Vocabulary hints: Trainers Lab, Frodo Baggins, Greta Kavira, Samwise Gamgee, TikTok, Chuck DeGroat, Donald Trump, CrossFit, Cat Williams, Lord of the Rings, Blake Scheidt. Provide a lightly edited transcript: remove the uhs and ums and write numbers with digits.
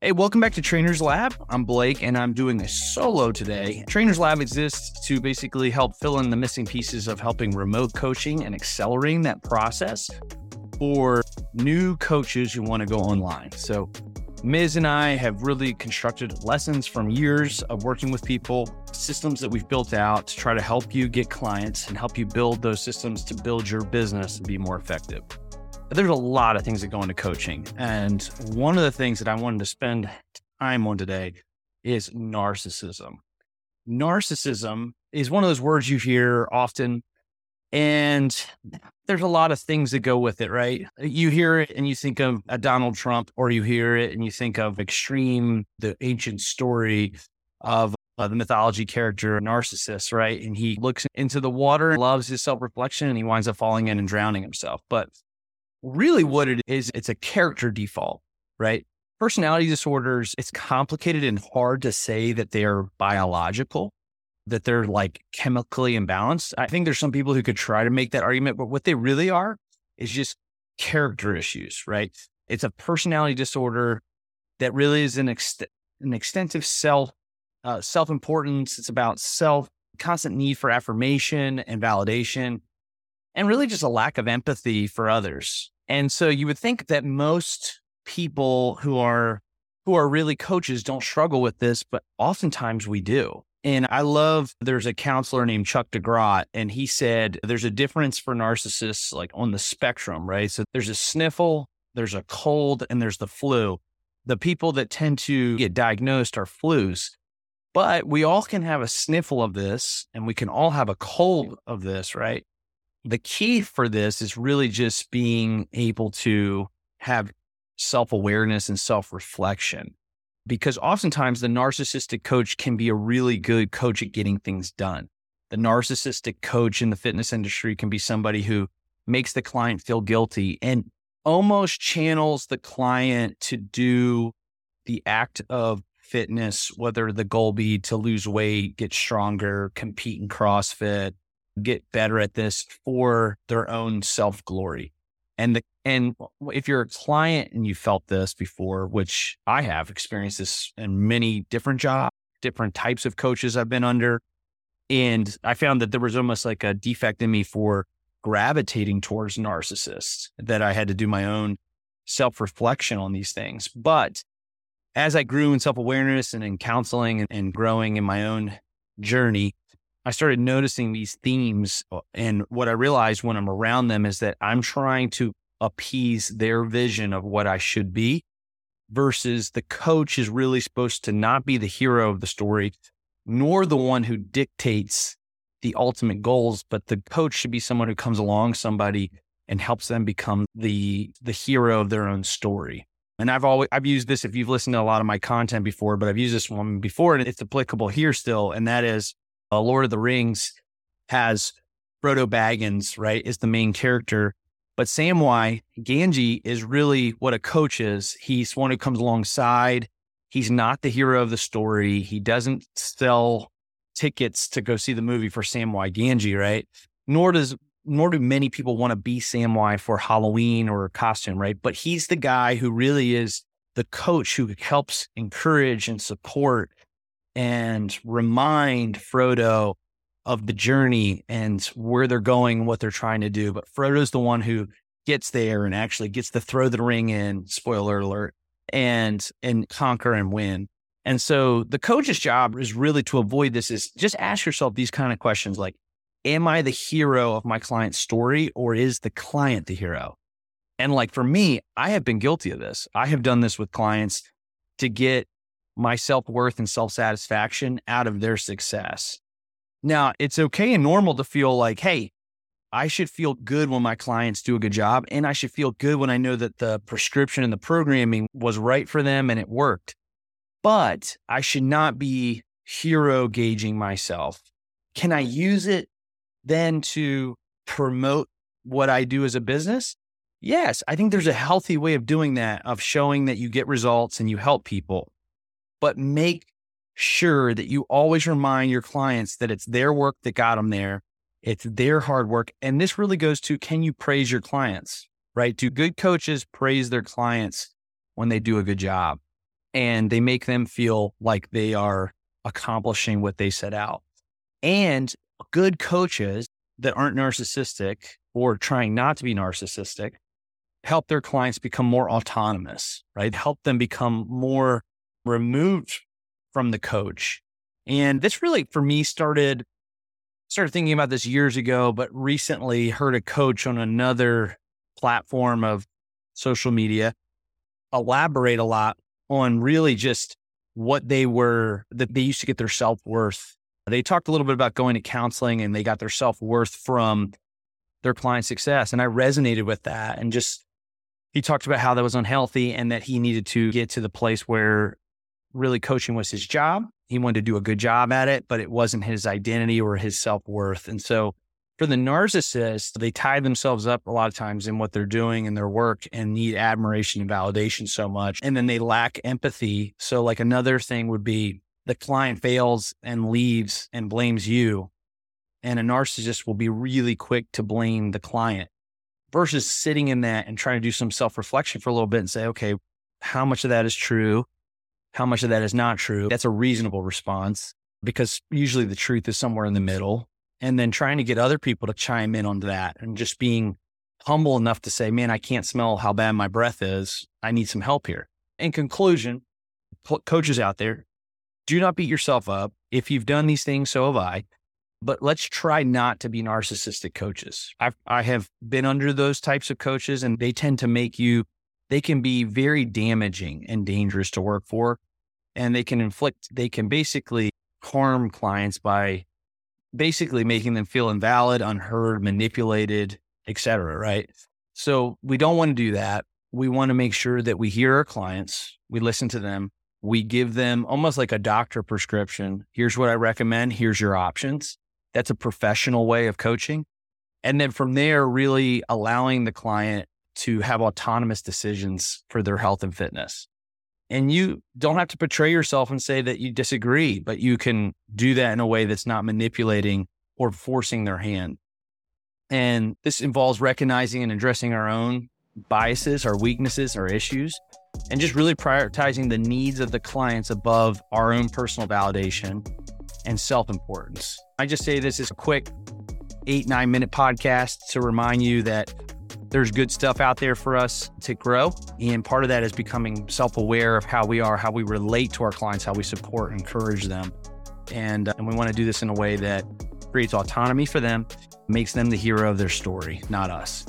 Hey, welcome back to Trainers Lab. I'm Blake and I'm doing a solo today. Trainers Lab exists to basically help fill in the missing pieces of helping remote coaching and accelerating that process for new coaches who want to go online. So Ms. and I have really constructed lessons from years of working with people, systems that we've built out to try to help you get clients and help you build those systems to build your business and be more effective. There's a lot of things that go into coaching. And one of the things that I wanted to spend time on today is narcissism. Narcissism is one of those words you hear often, and there's a lot of things that go with it, right? You hear it and you think of a Donald Trump, or you hear it and you think of Extreme, the ancient story of the mythology character Narcissus, right? And he looks into the water and loves his self-reflection and he winds up falling in and drowning himself. But really what it is, it's a character default, right? Personality disorders, it's complicated and hard to say that they're biological, that they're like chemically imbalanced. I think there's some people who could try to make that argument, but what they really are is just character issues, right? It's a personality disorder that really is an extensive self-importance. It's about constant need for affirmation and validation, and really just a lack of empathy for others. And so you would think that most people who are really coaches don't struggle with this, but oftentimes we do. And I love, there's a counselor named Chuck DeGroat, and he said there's a difference for narcissists like on the spectrum, right? So there's a sniffle, there's a cold, and there's the flu. The people that tend to get diagnosed are flus. But we all can have a sniffle of this, and we can all have a cold of this, right? The key for this is really just being able to have self-awareness and self-reflection, because oftentimes the narcissistic coach can be a really good coach at getting things done. The narcissistic coach in the fitness industry can be somebody who makes the client feel guilty and almost channels the client to do the act of fitness, whether the goal be to lose weight, get stronger, compete in CrossFit, get better at this, for their own self-glory. And if you're a client and you felt this before, which I have experienced this in many different jobs, different types of coaches I've been under, and I found that there was almost like a defect in me for gravitating towards narcissists, that I had to do my own self-reflection on these things. But as I grew in self-awareness and in counseling and growing in my own journey, I started noticing these themes, and what I realized when I'm around them is that I'm trying to appease their vision of what I should be, versus the coach is really supposed to not be the hero of the story, nor the one who dictates the ultimate goals, but the coach should be someone who comes along somebody and helps them become the hero of their own story. And I've used this, if you've listened to a lot of my content before, but I've used this one before and it's applicable here still, and that is Lord of the Rings has Frodo Baggins, right, is the main character. But Samwise Gamgee is really what a coach is. He's one who comes alongside. He's not the hero of the story. He doesn't sell tickets to go see the movie for Samwise Gamgee, right? Nor do many people want to be Samwise for Halloween or a costume, right? But he's the guy who really is the coach who helps encourage and support and remind Frodo of the journey and where they're going, what they're trying to do. But Frodo's the one who gets there and actually gets to throw the ring in, spoiler alert, and conquer and win. And so the coach's job is really to avoid this, is just ask yourself these kind of questions like, am I the hero of my client's story, or is the client the hero? And like for me, I have been guilty of this. I have done this with clients to get my self-worth and self-satisfaction out of their success. Now, it's okay and normal to feel like, hey, I should feel good when my clients do a good job, and I should feel good when I know that the prescription and the programming was right for them and it worked. But I should not be hero gauging myself. Can I use it then to promote what I do as a business? Yes, I think there's a healthy way of doing that, of showing that you get results and you help people. But make sure that you always remind your clients that it's their work that got them there. It's their hard work. And this really goes to, can you praise your clients, right? Do good coaches praise their clients when they do a good job? and they make them feel like they are accomplishing what they set out. And good coaches that aren't narcissistic or trying not to be narcissistic help their clients become more autonomous, right? Help them become more removed from the coach. And this really, for me, started thinking about this years ago, but recently heard a coach on another platform of social media elaborate a lot on really just what they were, that they used to get their self-worth. They talked a little bit about going to counseling and they got their self-worth from their client success. And I resonated with that. And just, he talked about how that was unhealthy and that he needed to get to the place where really coaching was his job. He wanted to do a good job at it, but it wasn't his identity or his self-worth. And so for the narcissist, they tie themselves up a lot of times in what they're doing and their work and need admiration and validation so much. And then they lack empathy. So like another thing would be the client fails and leaves and blames you. And a narcissist will be really quick to blame the client versus sitting in that and trying to do some self-reflection for a little bit and say, okay, how much of that is true? How much of that is not true? That's a reasonable response because usually the truth is somewhere in the middle. And then trying to get other people to chime in on that and just being humble enough to say, man, I can't smell how bad my breath is. I need some help here. In conclusion, coaches out there, do not beat yourself up. If you've done these things, so have I. But let's try not to be narcissistic coaches. I have been under those types of coaches, and they tend to make you, they can be very damaging and dangerous to work for. And they can basically harm clients by basically making them feel invalid, unheard, manipulated, et cetera, right? So we don't want to do that. We want to make sure that we hear our clients, we listen to them, we give them almost like a doctor prescription. Here's what I recommend. Here's your options. That's a professional way of coaching. And then from there, really allowing the client to have autonomous decisions for their health and fitness. And you don't have to portray yourself and say that you disagree, but you can do that in a way that's not manipulating or forcing their hand. And this involves recognizing and addressing our own biases, our weaknesses, our issues, and just really prioritizing the needs of the clients above our own personal validation and self-importance. I just say this is a quick 8-9 minute podcast to remind you that there's good stuff out there for us to grow. And part of that is becoming self-aware of how we are, how we relate to our clients, how we support and encourage them. And we want to do this in a way that creates autonomy for them, makes them the hero of their story, not us.